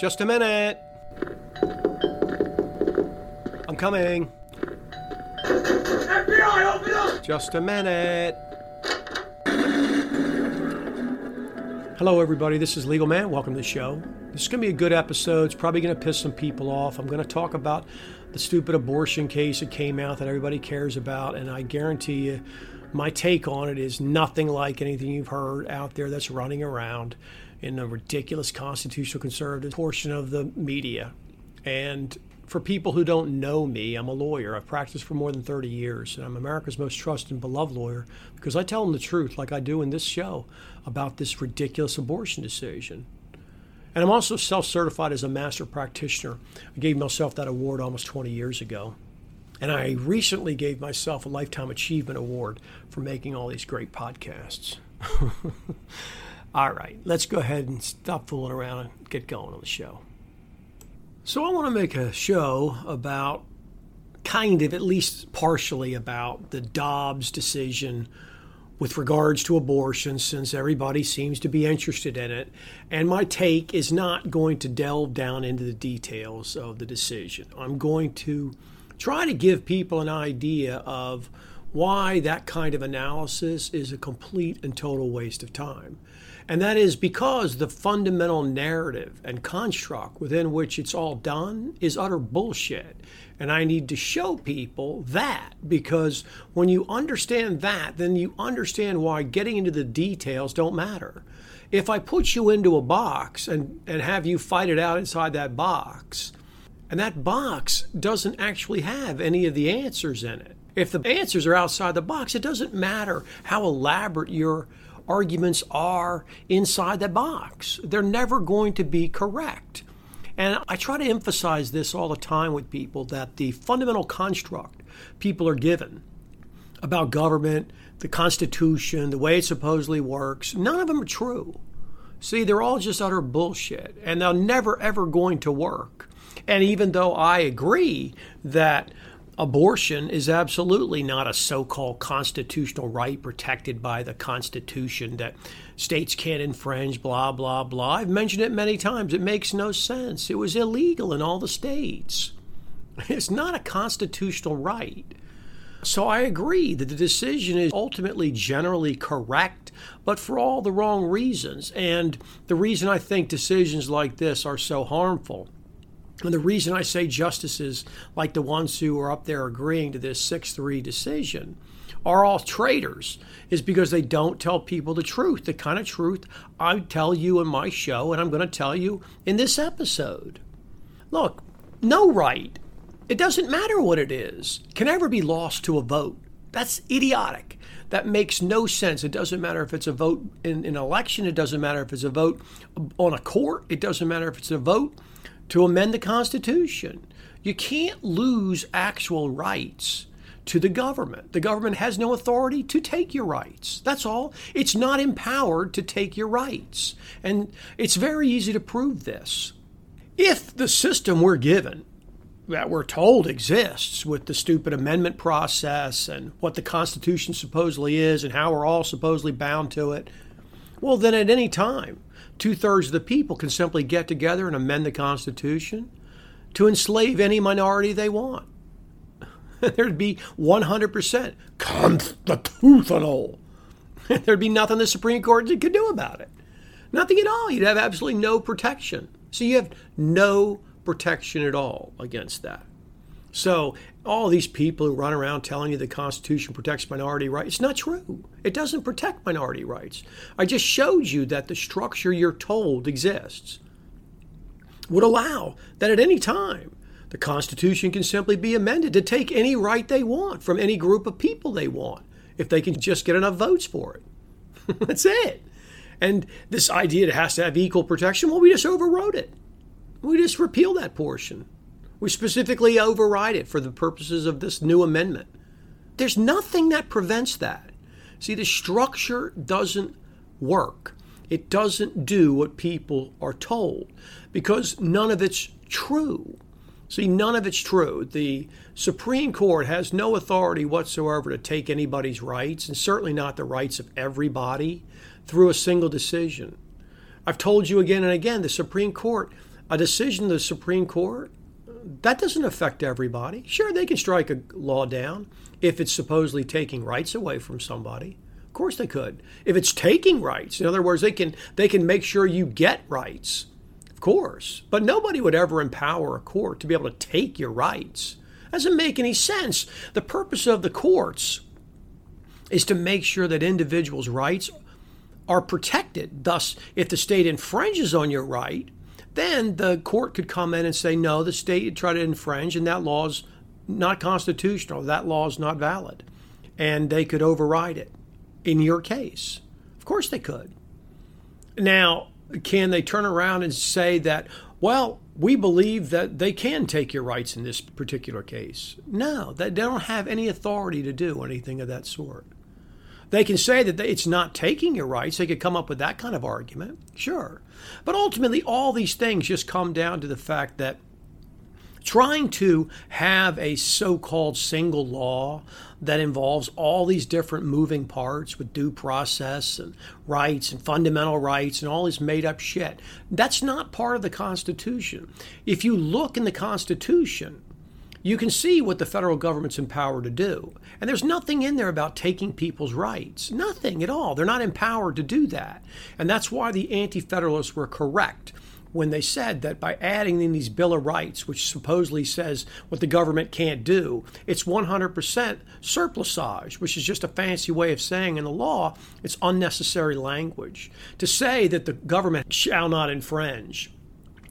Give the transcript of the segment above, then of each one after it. Just a minute. I'm coming. FBI, open up! Just a minute. Hello, everybody. This is Legalmann. Welcome to the show. This is going to be a good episode. It's probably going to piss some people off. I'm going to talk about the stupid abortion case that came out that everybody cares about, and I guarantee you my take on it is nothing like anything you've heard out there that's running around in the ridiculous constitutional conservative portion of the media. And for people who don't know me, I'm a lawyer. I've practiced for more than 30 years, and I'm America's most trusted and beloved lawyer because I tell them the truth, like I do in this show, about this ridiculous abortion decision. And I'm also self-certified as a master practitioner. I gave myself that award almost 20 years ago. And I recently gave myself a Lifetime Achievement Award for making all these great podcasts. All right, let's go ahead and stop fooling around and get going on the show. So I want to make a show about, kind of, at least partially about the Dobbs decision with regards to abortion, since everybody seems to be interested in it. And my take is not going to delve down into the details of the decision. I'm going to try to give people an idea of why that kind of analysis is a complete and total waste of time. And that is because the fundamental narrative and construct within which it's all done is utter bullshit. And I need to show people that, because when you understand that, then you understand why getting into the details don't matter. If I put you into a box and have you fight it out inside that box, and that box doesn't actually have any of the answers in it. If the answers are outside the box, it doesn't matter how elaborate your arguments are inside the box. They're never going to be correct. And I try to emphasize this all the time with people, that the fundamental construct people are given about government, the Constitution, the way it supposedly works, none of them are true. See, they're all just utter bullshit, and they're never, ever going to work. And even though I agree that abortion is absolutely not a so-called constitutional right protected by the Constitution that states can't infringe, blah, blah, blah. I've mentioned it many times. It makes no sense. It was illegal in all the states. It's not a constitutional right. So I agree that the decision is ultimately generally correct, but for all the wrong reasons. And the reason I think decisions like this are so harmful, and the reason I say justices like the ones who are up there agreeing to this 6-3 decision are all traitors, is because they don't tell people the truth, the kind of truth I tell you in my show and I'm going to tell you in this episode. Look, no right, it doesn't matter what it is, can ever be lost to a vote. That's idiotic. That makes no sense. It doesn't matter if it's a vote in an election. It doesn't matter if it's a vote on a court. It doesn't matter if it's a vote to amend the Constitution. You can't lose actual rights to the government. The government has no authority to take your rights. That's all. It's not empowered to take your rights. And it's very easy to prove this. If the system we're given, that we're told exists, with the stupid amendment process and what the Constitution supposedly is and how we're all supposedly bound to it, well, then at any time, 2/3 of the people can simply get together and amend the Constitution to enslave any minority they want. There'd be 100% constitutional. There'd be nothing the Supreme Court could do about it. Nothing at all. You'd have absolutely no protection. So you have no protection at all against that. So all these people who run around telling you the Constitution protects minority rights, it's not true. It doesn't protect minority rights. I just showed you that the structure you're told exists would allow that at any time the Constitution can simply be amended to take any right they want from any group of people they want, if they can just get enough votes for it. That's it. And this idea that it has to have equal protection, well, we just overrode it. We just repealed that portion. We specifically override it for the purposes of this new amendment. There's nothing that prevents that. See, the structure doesn't work. It doesn't do what people are told because none of it's true. See, none of it's true. The Supreme Court has no authority whatsoever to take anybody's rights, and certainly not the rights of everybody, through a single decision. I've told you again and again, the Supreme Court a decision of the Supreme Court, that doesn't affect everybody. Sure, they can strike a law down if it's supposedly taking rights away from somebody. Of course they could. If it's taking rights, in other words, they can make sure you get rights, of course. But nobody would ever empower a court to be able to take your rights. That doesn't make any sense. The purpose of the courts is to make sure that individuals' rights are protected. Thus, if the state infringes on your right, then the court could come in and say, no, the state tried to infringe and that law's not constitutional, that law's not valid. And they could override it in your case. Of course they could. Now, can they turn around and say that, well, we believe that they can take your rights in this particular case? No, they don't have any authority to do anything of that sort. They can say that it's not taking your rights. They could come up with that kind of argument, sure. But ultimately, all these things just come down to the fact that trying to have a so-called single law that involves all these different moving parts with due process and rights and fundamental rights and all this made-up shit, that's not part of the Constitution. If you look in the Constitution, you can see what the federal government's empowered to do. And there's nothing in there about taking people's rights. Nothing at all. They're not empowered to do that. And that's why the Anti-Federalists were correct when they said that by adding in these Bill of Rights, which supposedly says what the government can't do, it's 100% surplusage, which is just a fancy way of saying in the law, it's unnecessary language. To say that the government shall not infringe,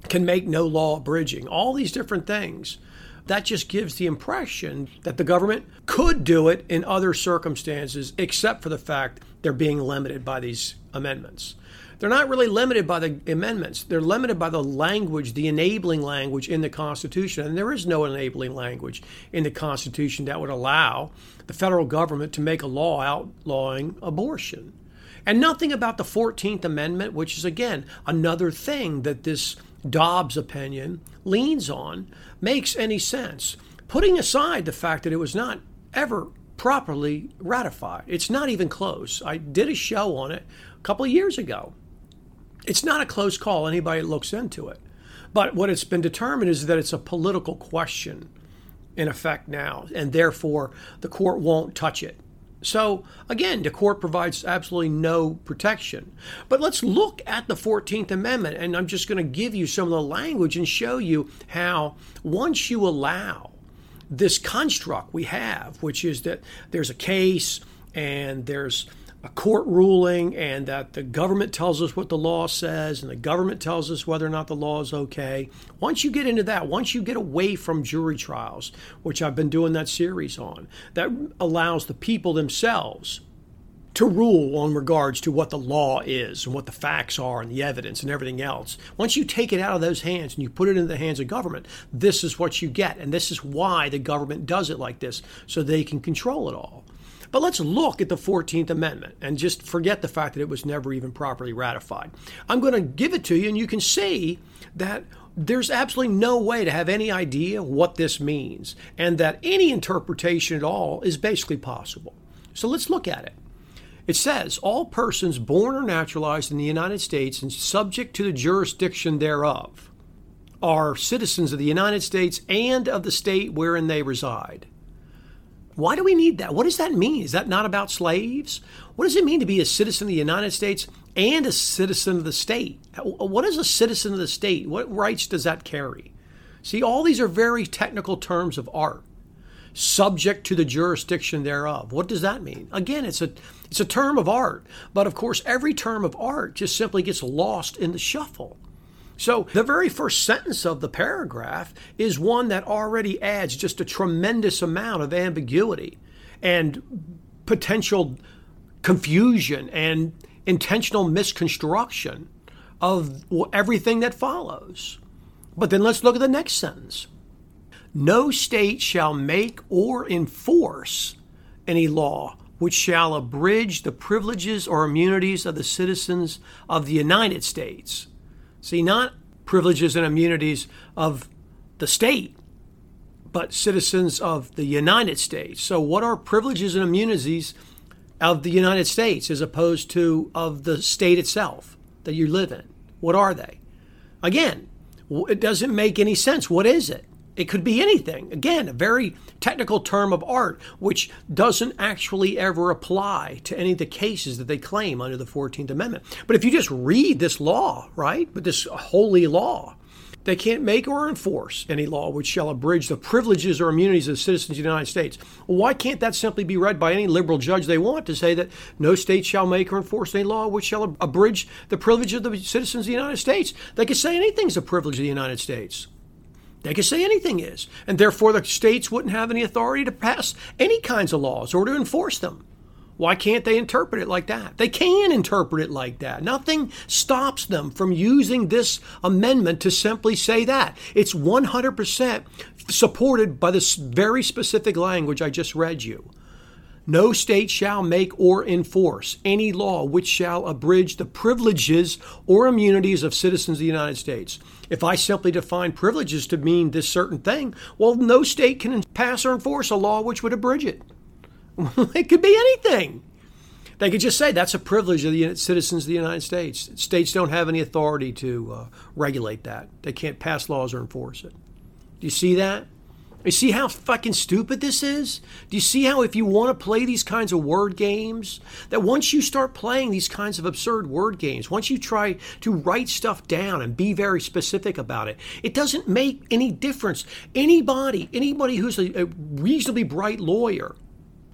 can make no law abridging, all these different things, that just gives the impression that the government could do it in other circumstances, except for the fact they're being limited by these amendments. They're not really limited by the amendments. They're limited by the language, the enabling language in the Constitution. And there is no enabling language in the Constitution that would allow the federal government to make a law outlawing abortion. And nothing about the 14th Amendment, which is, again, another thing that this Dobbs opinion leans on, makes any sense. Putting aside the fact that it was not ever properly ratified. It's not even close. I did a show on it a couple of years ago. It's not a close call, anybody looks into it. But what it's been determined is that it's a political question in effect now, and therefore the court won't touch it. So, again, the court provides absolutely no protection. But let's look at the 14th Amendment, and I'm just going to give you some of the language and show you how once you allow this construct we have, which is that there's a case and there's a court ruling and that the government tells us what the law says and the government tells us whether or not the law is okay. Once you get into that, once you get away from jury trials, which I've been doing that series on, that allows the people themselves to rule on regards to what the law is and what the facts are and the evidence and everything else. Once you take it out of those hands and you put it in the hands of government, this is what you get. And this is why the government does it like this, so they can control it all. But let's look at the 14th Amendment and just forget the fact that it was never even properly ratified. I'm going to give it to you, and you can see that there's absolutely no way to have any idea what this means, and that any interpretation at all is basically possible. So let's look at it. It says, all persons born or naturalized in the United States and subject to the jurisdiction thereof are citizens of the United States and of the state wherein they reside. Why do we need that? What does that mean? Is that not about slaves? What does it mean to be a citizen of the United States and a citizen of the state? What is a citizen of the state? What rights does that carry? See, all these are very technical terms of art. Subject to the jurisdiction thereof. What does that mean? Again, it's a term of art. But of course, every term of art just simply gets lost in the shuffle. So the very first sentence of the paragraph is one that already adds just a tremendous amount of ambiguity and potential confusion and intentional misconstruction of everything that follows. But then let's look at the next sentence. No state shall make or enforce any law which shall abridge the privileges or immunities of the citizens of the United States. See, not privileges and immunities of the state, but citizens of the United States. So what are privileges and immunities of the United States as opposed to of the state itself that you live in? What are they? Again, It doesn't make any sense. What is it? It could be anything. Again, a very technical term of art, which doesn't actually ever apply to any of the cases that they claim under the 14th Amendment. But if you just read this law, right, with this holy law, they can't make or enforce any law which shall abridge the privileges or immunities of citizens of the United States. Why can't that simply be read by any liberal judge they want to say that no state shall make or enforce any law which shall abridge the privileges of the citizens of the United States? They could say anything's a privilege of the United States. They could say anything is, and therefore the states wouldn't have any authority to pass any kinds of laws or to enforce them. Why can't they interpret it like that? They can interpret it like that. Nothing stops them from using this amendment to simply say that. It's 100% supported by this very specific language I just read you. No state shall make or enforce any law which shall abridge the privileges or immunities of citizens of the United States. If I simply define privileges to mean this certain thing, well, no state can pass or enforce a law which would abridge it. It could be anything. They could just say that's a privilege of the citizens of the United States. States don't have any authority to regulate that. They can't pass laws or enforce it. Do you see that? You see how fucking stupid this is? Do you see how if you want to play these kinds of word games, that once you start playing these kinds of absurd word games, once you try to write stuff down and be very specific about it, it doesn't make any difference. Anybody who's a reasonably bright lawyer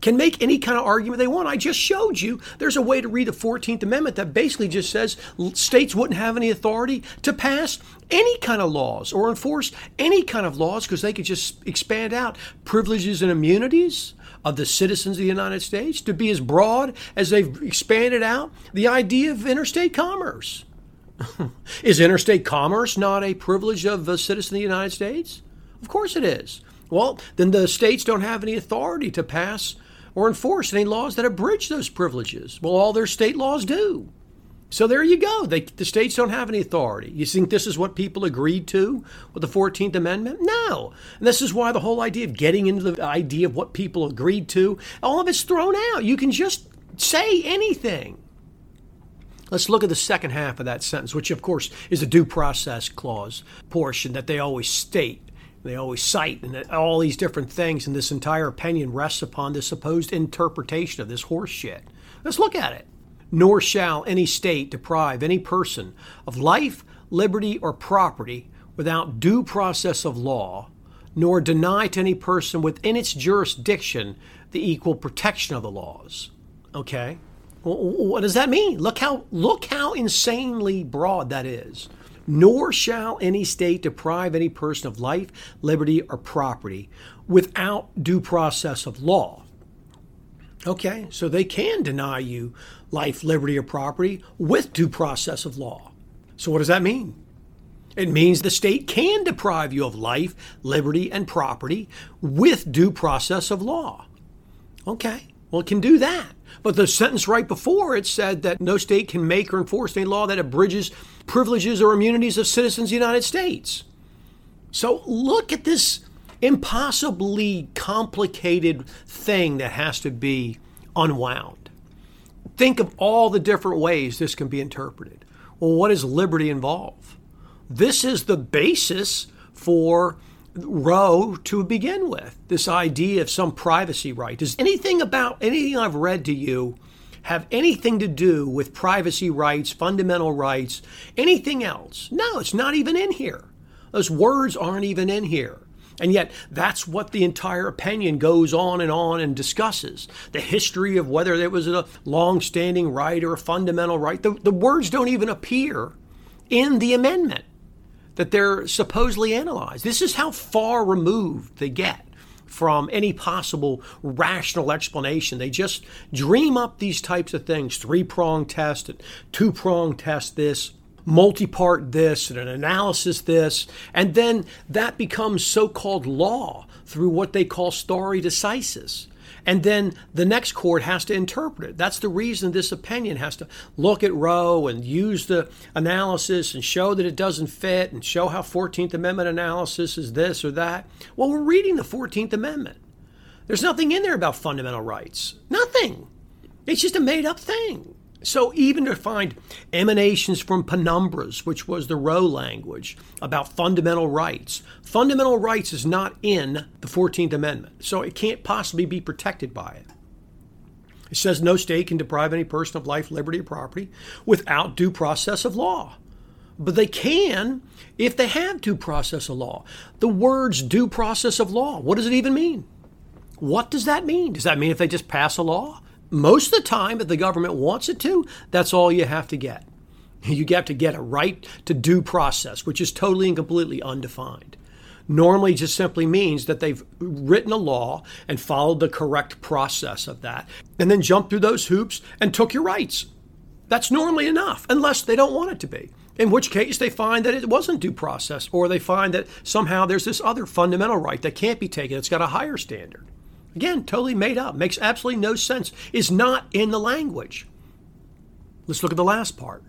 can make any kind of argument they want. I just showed you there's a way to read the 14th Amendment that basically just says states wouldn't have any authority to pass any kind of laws or enforce any kind of laws because they could just expand out privileges and immunities of the citizens of the United States to be as broad as they've expanded out the idea of interstate commerce. Is interstate commerce not a privilege of a citizen of the United States? Of course it is. Well, then the states don't have any authority to pass or enforce any laws that abridge those privileges. Well, all their state laws do. So there you go. The states don't have any authority. You think this is what people agreed to with the 14th Amendment? No. And this is why the whole idea of getting into the idea of what people agreed to, all of it's thrown out. You can just say anything. Let's look at the second half of that sentence, which, of course, is the due process clause portion that they always state. They always cite, and all these different things, and this entire opinion rests upon this supposed interpretation of this horse shit. Let's look at it. Nor shall any state deprive any person of life, liberty, or property without due process of law, nor deny to any person within its jurisdiction the equal protection of the laws. Okay? Well, what does that mean? Look how insanely broad that is. Nor shall any state deprive any person of life, liberty, or property without due process of law. Okay, so they can deny you life, liberty, or property with due process of law. So what does that mean? It means the state can deprive you of life, liberty, and property with due process of law. Okay, well, it can do that. But the sentence right before it said that no state can make or enforce any law that abridges privileges or immunities of citizens of the United States. So look at this impossibly complicated thing that has to be unwound. Think of all the different ways this can be interpreted. Well, what does liberty involve? This is the basis for Roe to begin with, this idea of some privacy right. Does anything I've read to you have anything to do with privacy rights, fundamental rights, anything else? No, it's not even in here. Those words aren't even in here. And yet, that's what the entire opinion goes on and discusses. The history of whether it was a long-standing right or a fundamental right. The words don't even appear in the amendment that they're supposedly analyzed. This is how far removed they get from any possible rational explanation. They just dream up these types of things, 3-prong test, and 2-prong test this, multi-part this, and an analysis this, and then that becomes so-called law through what they call stare decisis. And then the next court has to interpret it. That's the reason this opinion has to look at Roe and use the analysis and show that it doesn't fit and show how 14th Amendment analysis is this or that. Well, we're reading the 14th Amendment. There's nothing in there about fundamental rights. Nothing. It's just a made-up thing. So even to find emanations from penumbras, which was the Roe language, about fundamental rights is not in the 14th Amendment, so it can't possibly be protected by it. It says no state can deprive any person of life, liberty, or property without due process of law. But they can if they have due process of law. The words due process of law, what does it even mean? What does that mean? Does that mean if they just pass a law? Most of the time, if the government wants it to, that's all you have to get. You have to get a right to due process, which is totally and completely undefined. Normally just simply means that they've written a law and followed the correct process of that, and then jumped through those hoops and took your rights. That's normally enough, unless they don't want it to be, in which case they find that it wasn't due process, or they find that somehow there's this other fundamental right that can't be taken. It's got a higher standard. Again, totally made up, makes absolutely no sense, is not in the language. Let's look at the last part.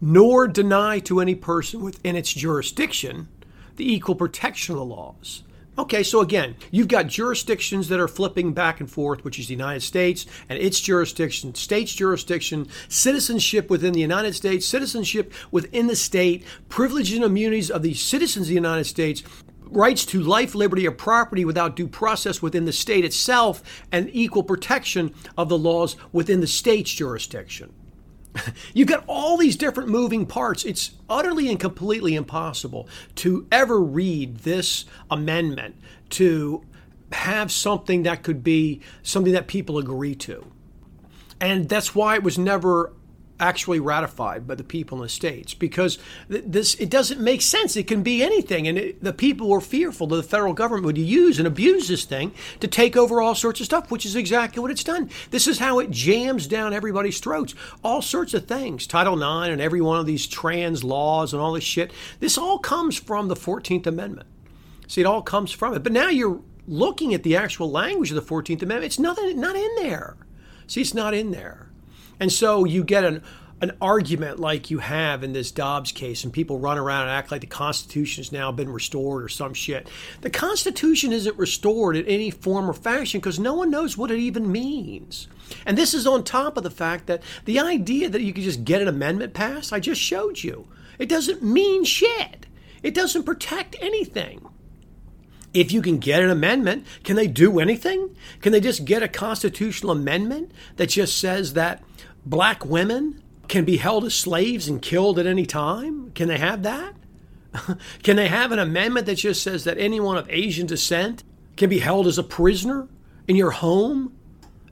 Nor deny to any person within its jurisdiction the equal protection of the laws. Okay, so again, you've got jurisdictions that are flipping back and forth, which is the United States and its jurisdiction, states' jurisdiction, citizenship within the United States, citizenship within the state, privileges and immunities of the citizens of the United States, rights to life, liberty, or property without due process within the state itself, and equal protection of the laws within the state's jurisdiction. You've got all these different moving parts. It's utterly and completely impossible to ever read this amendment to have something that could be something that people agree to. And that's why it was never actually ratified by the people in the states, because it doesn't make sense. It can be anything. And the people were fearful that the federal government would use and abuse this thing to take over all sorts of stuff, which is exactly what it's done. This is how it jams down everybody's throats. All sorts of things. Title IX and every one of these trans laws and all this shit. This all comes from the 14th Amendment. See, it all comes from it. But now you're looking at the actual language of the 14th Amendment. It's nothing, not in there. See, it's not in there. And so you get an argument like you have in this Dobbs case, and people run around and act like the Constitution has now been restored or some shit. The Constitution isn't restored in any form or fashion because no one knows what it even means. And this is on top of the fact that the idea that you could just get an amendment passed, I just showed you. It doesn't mean shit. It doesn't protect anything. If you can get an amendment, can they do anything? Can they just get a constitutional amendment that just says that black women can be held as slaves and killed at any time? Can they have that? Can they have an amendment that just says that anyone of Asian descent can be held as a prisoner in your home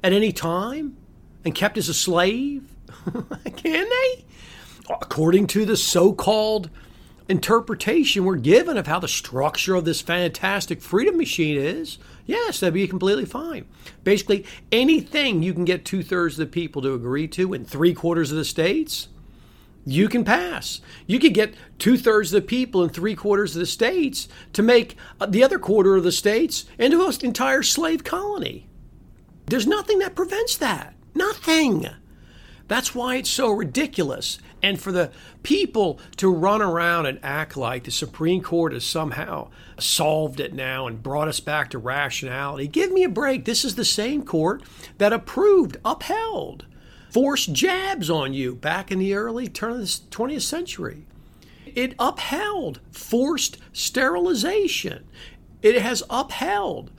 at any time and kept as a slave? Can they? According to the so-called interpretation we're given of how the structure of this fantastic freedom machine is, yes, that'd be completely fine. Basically, anything you can get 2/3 of the people to agree to in 3/4 of the states, you can pass. You could get 2/3 of the people in 3/4 of the states to make the other quarter of the states into an entire slave colony. There's nothing that prevents that. Nothing. That's why it's so ridiculous. And for the people to run around and act like the Supreme Court has somehow solved it now and brought us back to rationality, give me a break. This is the same court that approved, upheld, forced jabs on you back in the early turn of the 20th century. It upheld forced sterilization. It has upheld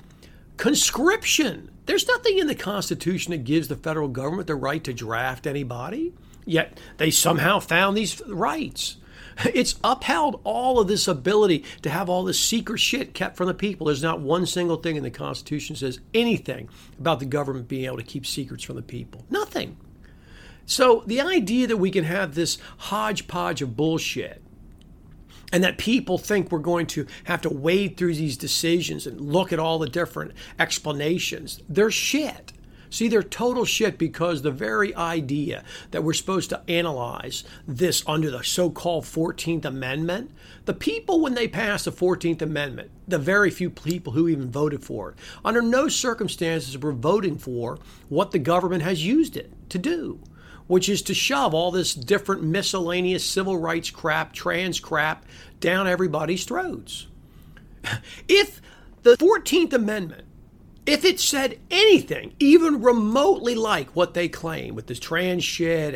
conscription. There's nothing in the Constitution that gives the federal government the right to draft anybody, yet they somehow found these rights. It's upheld all of this ability to have all this secret shit kept from the people. There's not one single thing in the Constitution that says anything about the government being able to keep secrets from the people. Nothing. So the idea that we can have this hodgepodge of bullshit, and that people think we're going to have to wade through these decisions and look at all the different explanations, they're shit. See, they're total shit, because the very idea that we're supposed to analyze this under the so-called 14th Amendment, the people, when they passed the 14th Amendment, the very few people who even voted for it, under no circumstances were voting for what the government has used it to do, which is to shove all this different miscellaneous civil rights crap, trans crap, down everybody's throats. If the 14th Amendment If it said anything, even remotely like what they claim with this trans shit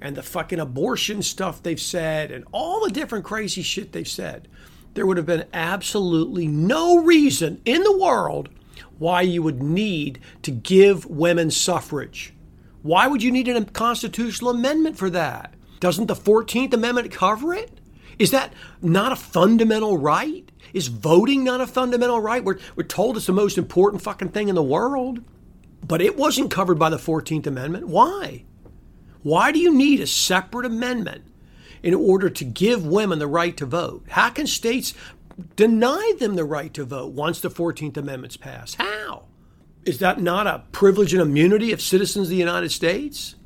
and the fucking abortion stuff they've said and all the different crazy shit they've said, there would have been absolutely no reason in the world why you would need to give women suffrage. Why would you need a constitutional amendment for that? Doesn't the 14th Amendment cover it? Is that not a fundamental right? Is voting not a fundamental right? We're told it's the most important fucking thing in the world. But it wasn't covered by the 14th Amendment. Why? Why do you need a separate amendment in order to give women the right to vote? How can states deny them the right to vote once the 14th Amendment's passed? How? Is that not a privilege and immunity of citizens of the United States?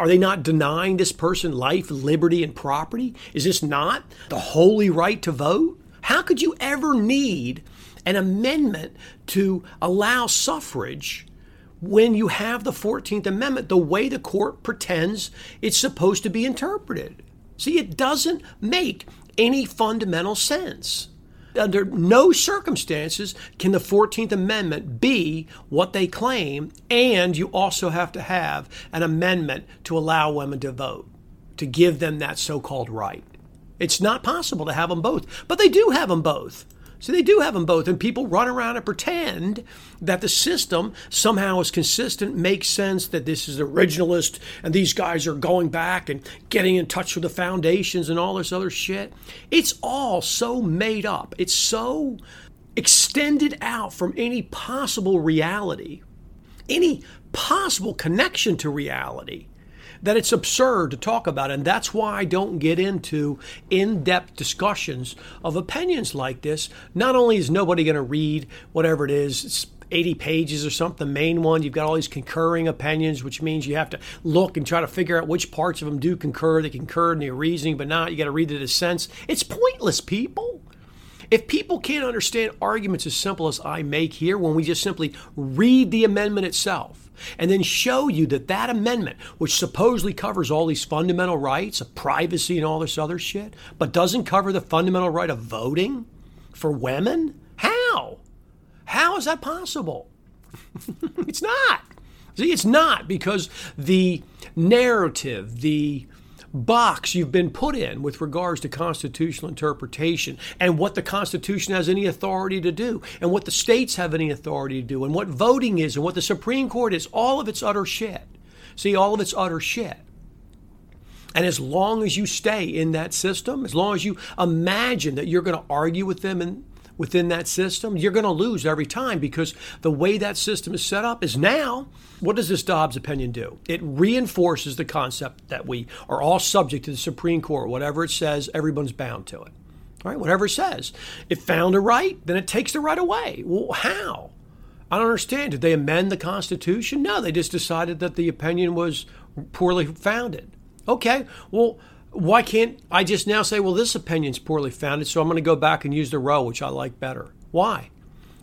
Are they not denying this person life, liberty, and property? Is this not the holy right to vote? How could you ever need an amendment to allow suffrage when you have the 14th Amendment the way the court pretends it's supposed to be interpreted? See, it doesn't make any fundamental sense. Under no circumstances can the 14th Amendment be what they claim, and you also have to have an amendment to allow women to vote, to give them that so-called right. It's not possible to have them both, but they do have them both. So they do have them both, and people run around and pretend that the system somehow is consistent, makes sense, that this is originalist, and these guys are going back and getting in touch with the foundations and all this other shit. It's all so made up. It's so extended out from any possible reality, any possible connection to reality, that it's absurd to talk about. And that's why I don't get into in-depth discussions of opinions like this. Not only is nobody going to read whatever it is, it's 80 pages or something, the main one, you've got all these concurring opinions, which means you have to look and try to figure out which parts of them do concur. They concur in their reasoning, but not. You got to read the dissents. It's pointless, people. If people can't understand arguments as simple as I make here, when we just simply read the amendment itself and then show you that that amendment, which supposedly covers all these fundamental rights of privacy and all this other shit, but doesn't cover the fundamental right of voting for women, how? How is that possible? It's not. See, it's not, because the narrative, the box you've been put in with regards to constitutional interpretation and what the Constitution has any authority to do and what the states have any authority to do and what voting is and what the Supreme Court is, all of it's utter shit. See, all of it's utter shit. And as long as you stay in that system, as long as you imagine that you're going to argue with them and within that system, you're going to lose every time, because the way that system is set up is now, what does this Dobbs opinion do? It reinforces the concept that we are all subject to the Supreme Court. Whatever it says, everyone's bound to it. All right, whatever it says. It found a right, then it takes the right away. Well, how? I don't understand. Did they amend the Constitution? No, they just decided that the opinion was poorly founded. Okay, well, why can't I just now say, well, this opinion's poorly founded, so I'm going to go back and use the Roe, which I like better? Why?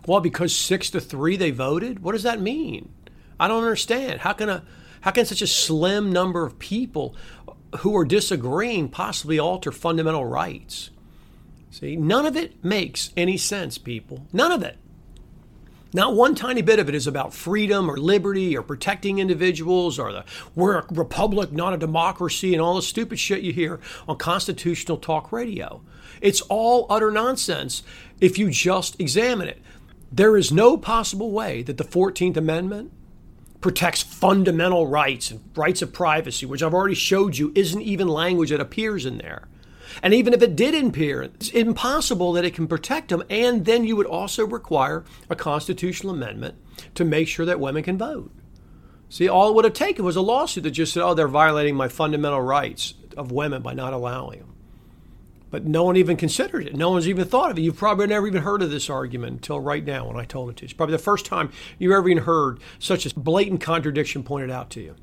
Well, because 6-3 they voted? What does that mean? I don't understand. How can such a slim number of people who are disagreeing possibly alter fundamental rights? See, none of it makes any sense, people. None of it. Not one tiny bit of it is about freedom or liberty or protecting individuals or we're a republic, not a democracy, and all the stupid shit you hear on constitutional talk radio. It's all utter nonsense if you just examine it. There is no possible way that the 14th Amendment protects fundamental rights and rights of privacy, which I've already showed you isn't even language that appears in there. And even if it did appear, it's impossible that it can protect them. And then you would also require a constitutional amendment to make sure that women can vote. See, all it would have taken was a lawsuit that just said, oh, they're violating my fundamental rights of women by not allowing them. But no one even considered it. No one's even thought of it. You've probably never even heard of this argument until right now when I told it to you. It's probably the first time you've ever even heard such a blatant contradiction pointed out to you.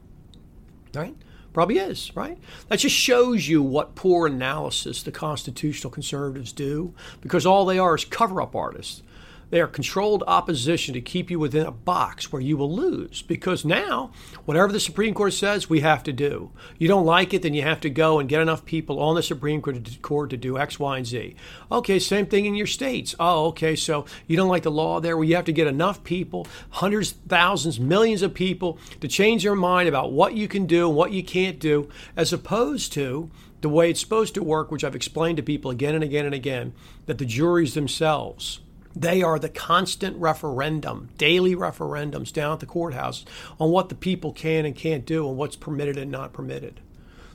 Right? Probably is, right? That just shows you what poor analysis the constitutional conservatives do, because all they are is cover-up artists. They are controlled opposition to keep you within a box where you will lose, because now, whatever the Supreme Court says, we have to do. You don't like it, then you have to go and get enough people on the Supreme Court to do X, Y, and Z. Okay, same thing in your states. Oh, okay, so you don't like the law there. Well, you have to get enough people, hundreds, thousands, millions of people to change their mind about what you can do and what you can't do, as opposed to the way it's supposed to work, which I've explained to people again and again and again, that the juries themselves, they are the constant referendum, daily referendums down at the courthouse on what the people can and can't do and what's permitted and not permitted.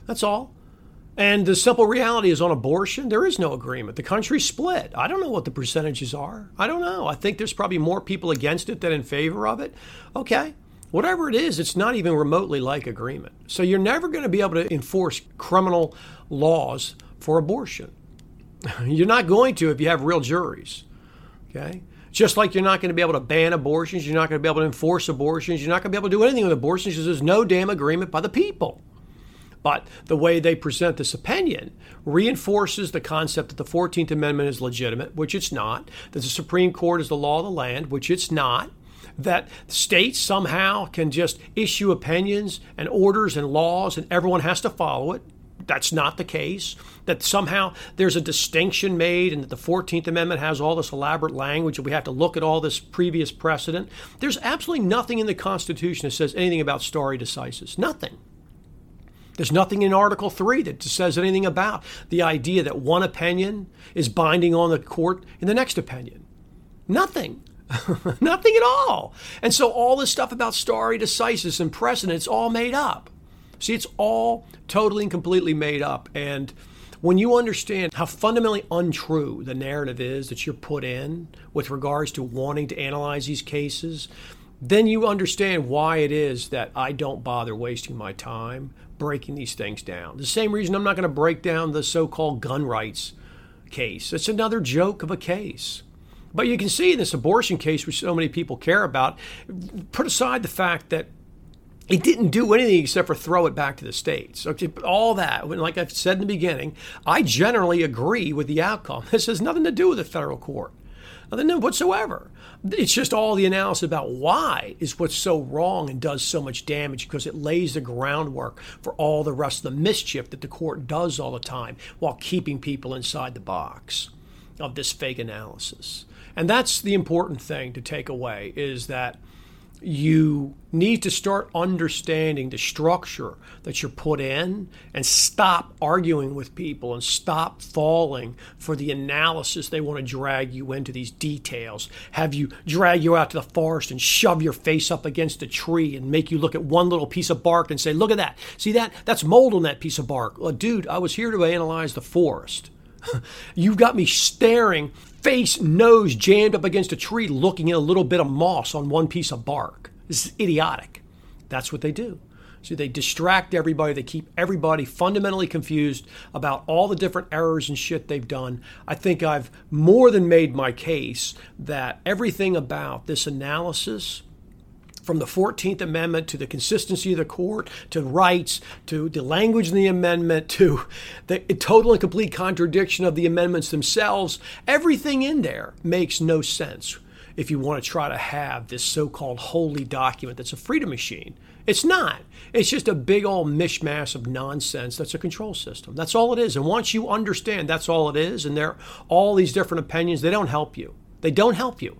That's all. And the simple reality is on abortion, there is no agreement. The country's split. I don't know what the percentages are. I don't know. I think there's probably more people against it than in favor of it. Okay. Whatever it is, it's not even remotely like agreement. So you're never going to be able to enforce criminal laws for abortion. You're not going to if you have real juries. Okay? Just like you're not going to be able to ban abortions, you're not going to be able to enforce abortions, you're not going to be able to do anything with abortions because there's no damn agreement by the people. But the way they present this opinion reinforces the concept that the 14th Amendment is legitimate, which it's not, that the Supreme Court is the law of the land, which it's not, that states somehow can just issue opinions and orders and laws and everyone has to follow it. That's not the case. That somehow there's a distinction made and that the 14th Amendment has all this elaborate language and we have to look at all this previous precedent. There's absolutely nothing in the Constitution that says anything about stare decisis. Nothing. There's nothing in Article 3 that says anything about the idea that one opinion is binding on the court in the next opinion. Nothing. Nothing at all. And so all this stuff about stare decisis and precedent, it's all made up. See, it's all totally and completely made up. And when you understand how fundamentally untrue the narrative is that you're put in with regards to wanting to analyze these cases, then you understand why it is that I don't bother wasting my time breaking these things down. The same reason I'm not going to break down the so-called gun rights case. It's another joke of a case. But you can see in this abortion case, which so many people care about, put aside the fact that it didn't do anything except for throw it back to the states. Okay, but all that, like I've said in the beginning, I generally agree with the outcome. This has nothing to do with the federal court. Nothing whatsoever. It's just all the analysis about why is what's so wrong and does so much damage, because it lays the groundwork for all the rest of the mischief that the court does all the time while keeping people inside the box of this fake analysis. And that's the important thing to take away, is that you need to start understanding the structure that you're put in and stop arguing with people and stop falling for the analysis they want to drag you into, these details, have you drag you out to the forest and shove your face up against a tree and make you look at one little piece of bark and say, look at that. See that? That's mold on that piece of bark. Well, dude, I was here to analyze the forest. You've got me staring, face, nose jammed up against a tree, looking at a little bit of moss on one piece of bark. This is idiotic. That's what they do. So they distract everybody. They keep everybody fundamentally confused about all the different errors and shit they've done. I think I've more than made my case that everything about this analysis, from the 14th Amendment to the consistency of the court, to rights, to the language in the amendment, to the total and complete contradiction of the amendments themselves, everything in there makes no sense if you want to try to have this so-called holy document that's a freedom machine. It's not. It's just a big old mishmash of nonsense that's a control system. That's all it is. And once you understand that's all it is, and there are all these different opinions, they don't help you. They don't help you.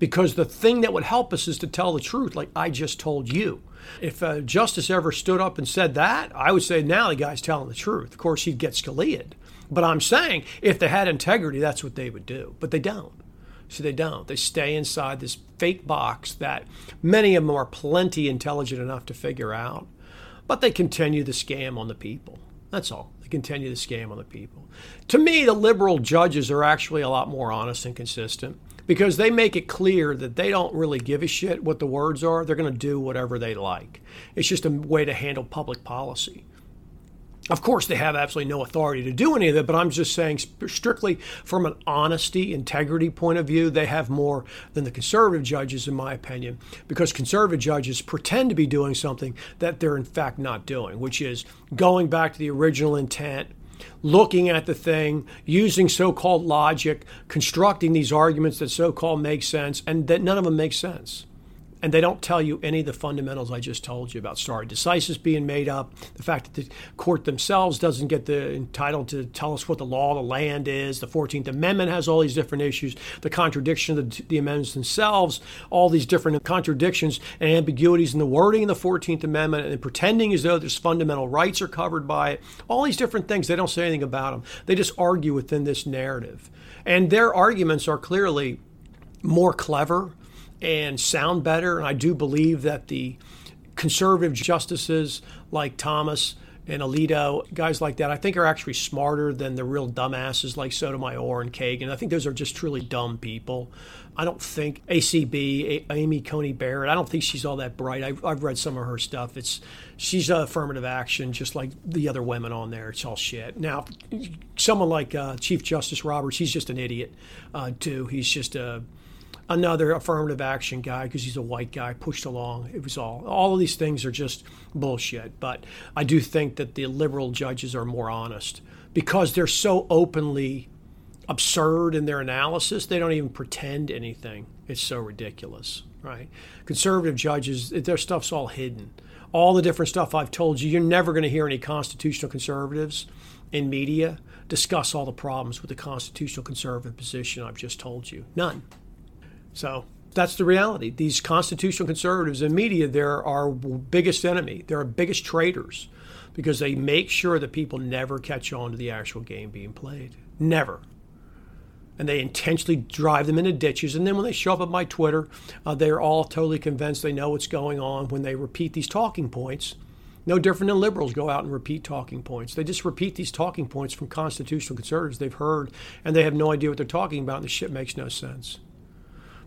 Because the thing that would help us is to tell the truth, like I just told you. If justice ever stood up and said that, I would say now the guy's telling the truth. Of course, he'd get Scalia'd. But I'm saying if they had integrity, that's what they would do. But they don't. So they don't. They stay inside this fake box that many of them are plenty intelligent enough to figure out. But they continue the scam on the people. That's all. They continue the scam on the people. To me, the liberal judges are actually a lot more honest and consistent, because they make it clear that they don't really give a shit what the words are. They're going to do whatever they like. It's just a way to handle public policy. Of course, they have absolutely no authority to do any of that, but I'm just saying strictly from an honesty, integrity point of view, they have more than the conservative judges, in my opinion, because conservative judges pretend to be doing something that they're in fact not doing, which is going back to the original intent, looking at the thing, using so-called logic, constructing these arguments that so-called make sense, and that none of them make sense. And they don't tell you any of the fundamentals I just told you about stare decisis being made up, the fact that the court themselves doesn't get entitled to tell us what the law of the land is, the 14th Amendment has all these different issues, the contradiction of the amendments themselves, all these different contradictions and ambiguities in the wording of the 14th Amendment, and pretending as though there's fundamental rights are covered by it, all these different things, they don't say anything about them. They just argue within this narrative. And their arguments are clearly more clever and sound better. And I do believe that the conservative justices like Thomas and Alito, guys like that, I think are actually smarter than the real dumbasses like Sotomayor and Kagan. I think those are just truly dumb people. I don't think ACB, Amy Coney Barrett, I don't think she's all that bright. I've read some of her stuff. She's affirmative action, just like the other women on there. It's all shit. Now, someone like Chief Justice Roberts, he's just an idiot, too. He's just another affirmative action guy because he's a white guy pushed along. It was all of these things are just bullshit. But I do think that the liberal judges are more honest because they're so openly absurd in their analysis. They don't even pretend anything. It's so ridiculous, right? Conservative judges, their stuff's all hidden. All the different stuff I've told you, you're never going to hear any constitutional conservatives in media discuss all the problems with the constitutional conservative position I've just told you. None. So that's the reality. These constitutional conservatives in media, they're our biggest enemy. They're our biggest traitors because they make sure that people never catch on to the actual game being played. Never. And they intentionally drive them into ditches. And then when they show up at my Twitter, they're all totally convinced they know what's going on when they repeat these talking points. No different than liberals go out and repeat talking points. They just repeat these talking points from constitutional conservatives they've heard, and they have no idea what they're talking about, and the shit makes no sense.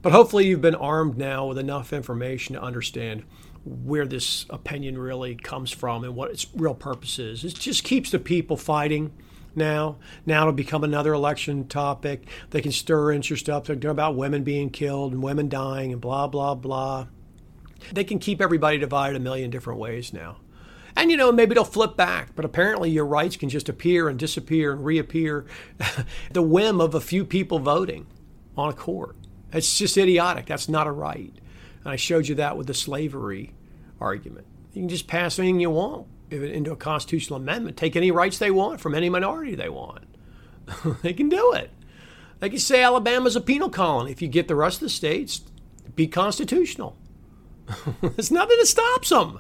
But hopefully you've been armed now with enough information to understand where this opinion really comes from and what its real purpose is. It just keeps the people fighting now. Now it'll become another election topic. They can stir interest up. They're talking about women being killed and women dying and blah, blah, blah. They can keep everybody divided a million different ways now. And, maybe they'll flip back. But apparently your rights can just appear and disappear and reappear at the whim of a few people voting on a court. It's just idiotic. That's not a right. And I showed you that with the slavery argument. You can just pass anything you want into a constitutional amendment. Take any rights they want from any minority they want. They can do it. They can say Alabama's a penal colony. If you get the rest of the states, be constitutional. There's nothing that stops them.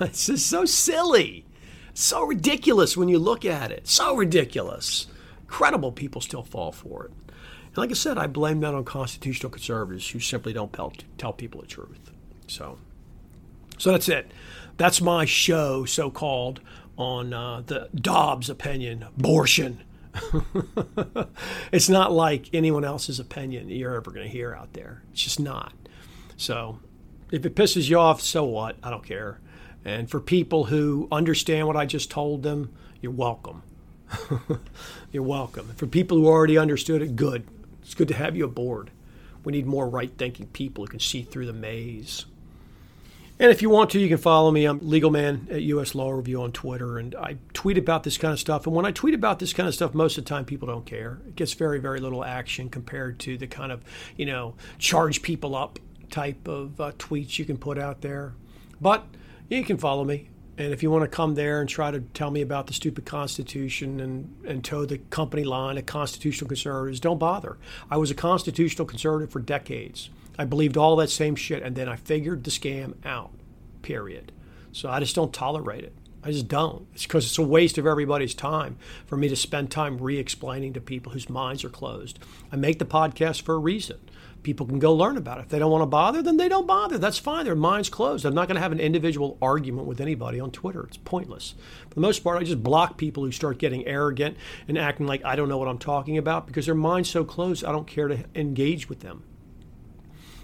It's just so silly. So ridiculous when you look at it. So ridiculous. Incredible people still fall for it. And like I said, I blame that on constitutional conservatives who simply don't tell people the truth. So that's it. That's my show, so-called, on the Dobbs opinion, abortion. It's not like anyone else's opinion that you're ever going to hear out there. It's just not. So if it pisses you off, so what? I don't care. And for people who understand what I just told them, you're welcome. You're welcome. For people who already understood it, good. It's good to have you aboard. We need more right-thinking people who can see through the maze. And if you want to, you can follow me. I'm Legalmann at USlawreview on Twitter, and I tweet about this kind of stuff. And when I tweet about this kind of stuff, most of the time people don't care. It gets very, very little action compared to the kind of, charge people up type of tweets you can put out there. But you can follow me. And if you want to come there and try to tell me about the stupid Constitution and toe the company line of constitutional conservatives, don't bother. I was a constitutional conservative for decades. I believed all that same shit, and then I figured the scam out, period. So I just don't tolerate it. I just don't. It's because it's a waste of everybody's time for me to spend time re-explaining to people whose minds are closed. I make the podcast for a reason. People can go learn about it. If they don't want to bother, then they don't bother. That's fine. Their mind's closed. I'm not going to have an individual argument with anybody on Twitter. It's pointless. For the most part, I just block people who start getting arrogant and acting like I don't know what I'm talking about because their mind's so closed, I don't care to engage with them.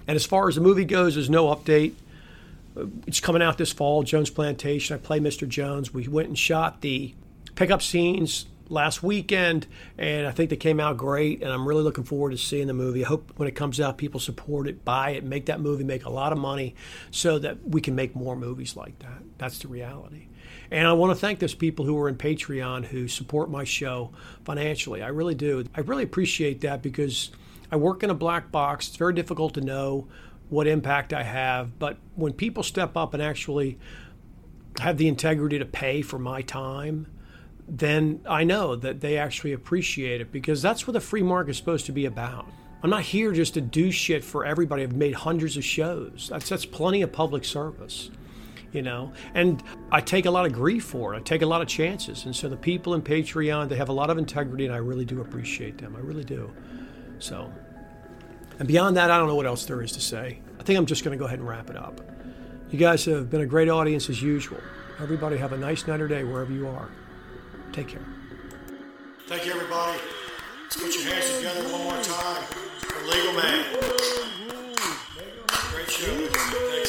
And as far as the movie goes, there's no update. It's coming out this fall, Jones Plantation. I play Mr. Jones. We went and shot the pickup scenes last weekend, and I think they came out great, and I'm really looking forward to seeing the movie. I hope when it comes out, people support it, buy it, make that movie, make a lot of money so that we can make more movies like that. That's the reality. And I want to thank those people who are in Patreon who support my show financially. I really do. I really appreciate that because I work in a black box. It's very difficult to know what impact I have. But when people step up and actually have the integrity to pay for my time, then I know that they actually appreciate it, because that's what the free market is supposed to be about. I'm not here just to do shit for everybody. I've made hundreds of shows. That's plenty of public service, you know. And I take a lot of grief for it. I take a lot of chances. And so the people in Patreon, they have a lot of integrity, and I really do appreciate them. I really do. So, and beyond that, I don't know what else there is to say. I think I'm just going to go ahead and wrap it up. You guys have been a great audience as usual. Everybody have a nice night or day wherever you are. Take care. Thank you, everybody. Let's put your hands together one more time for Legalmann. Great show.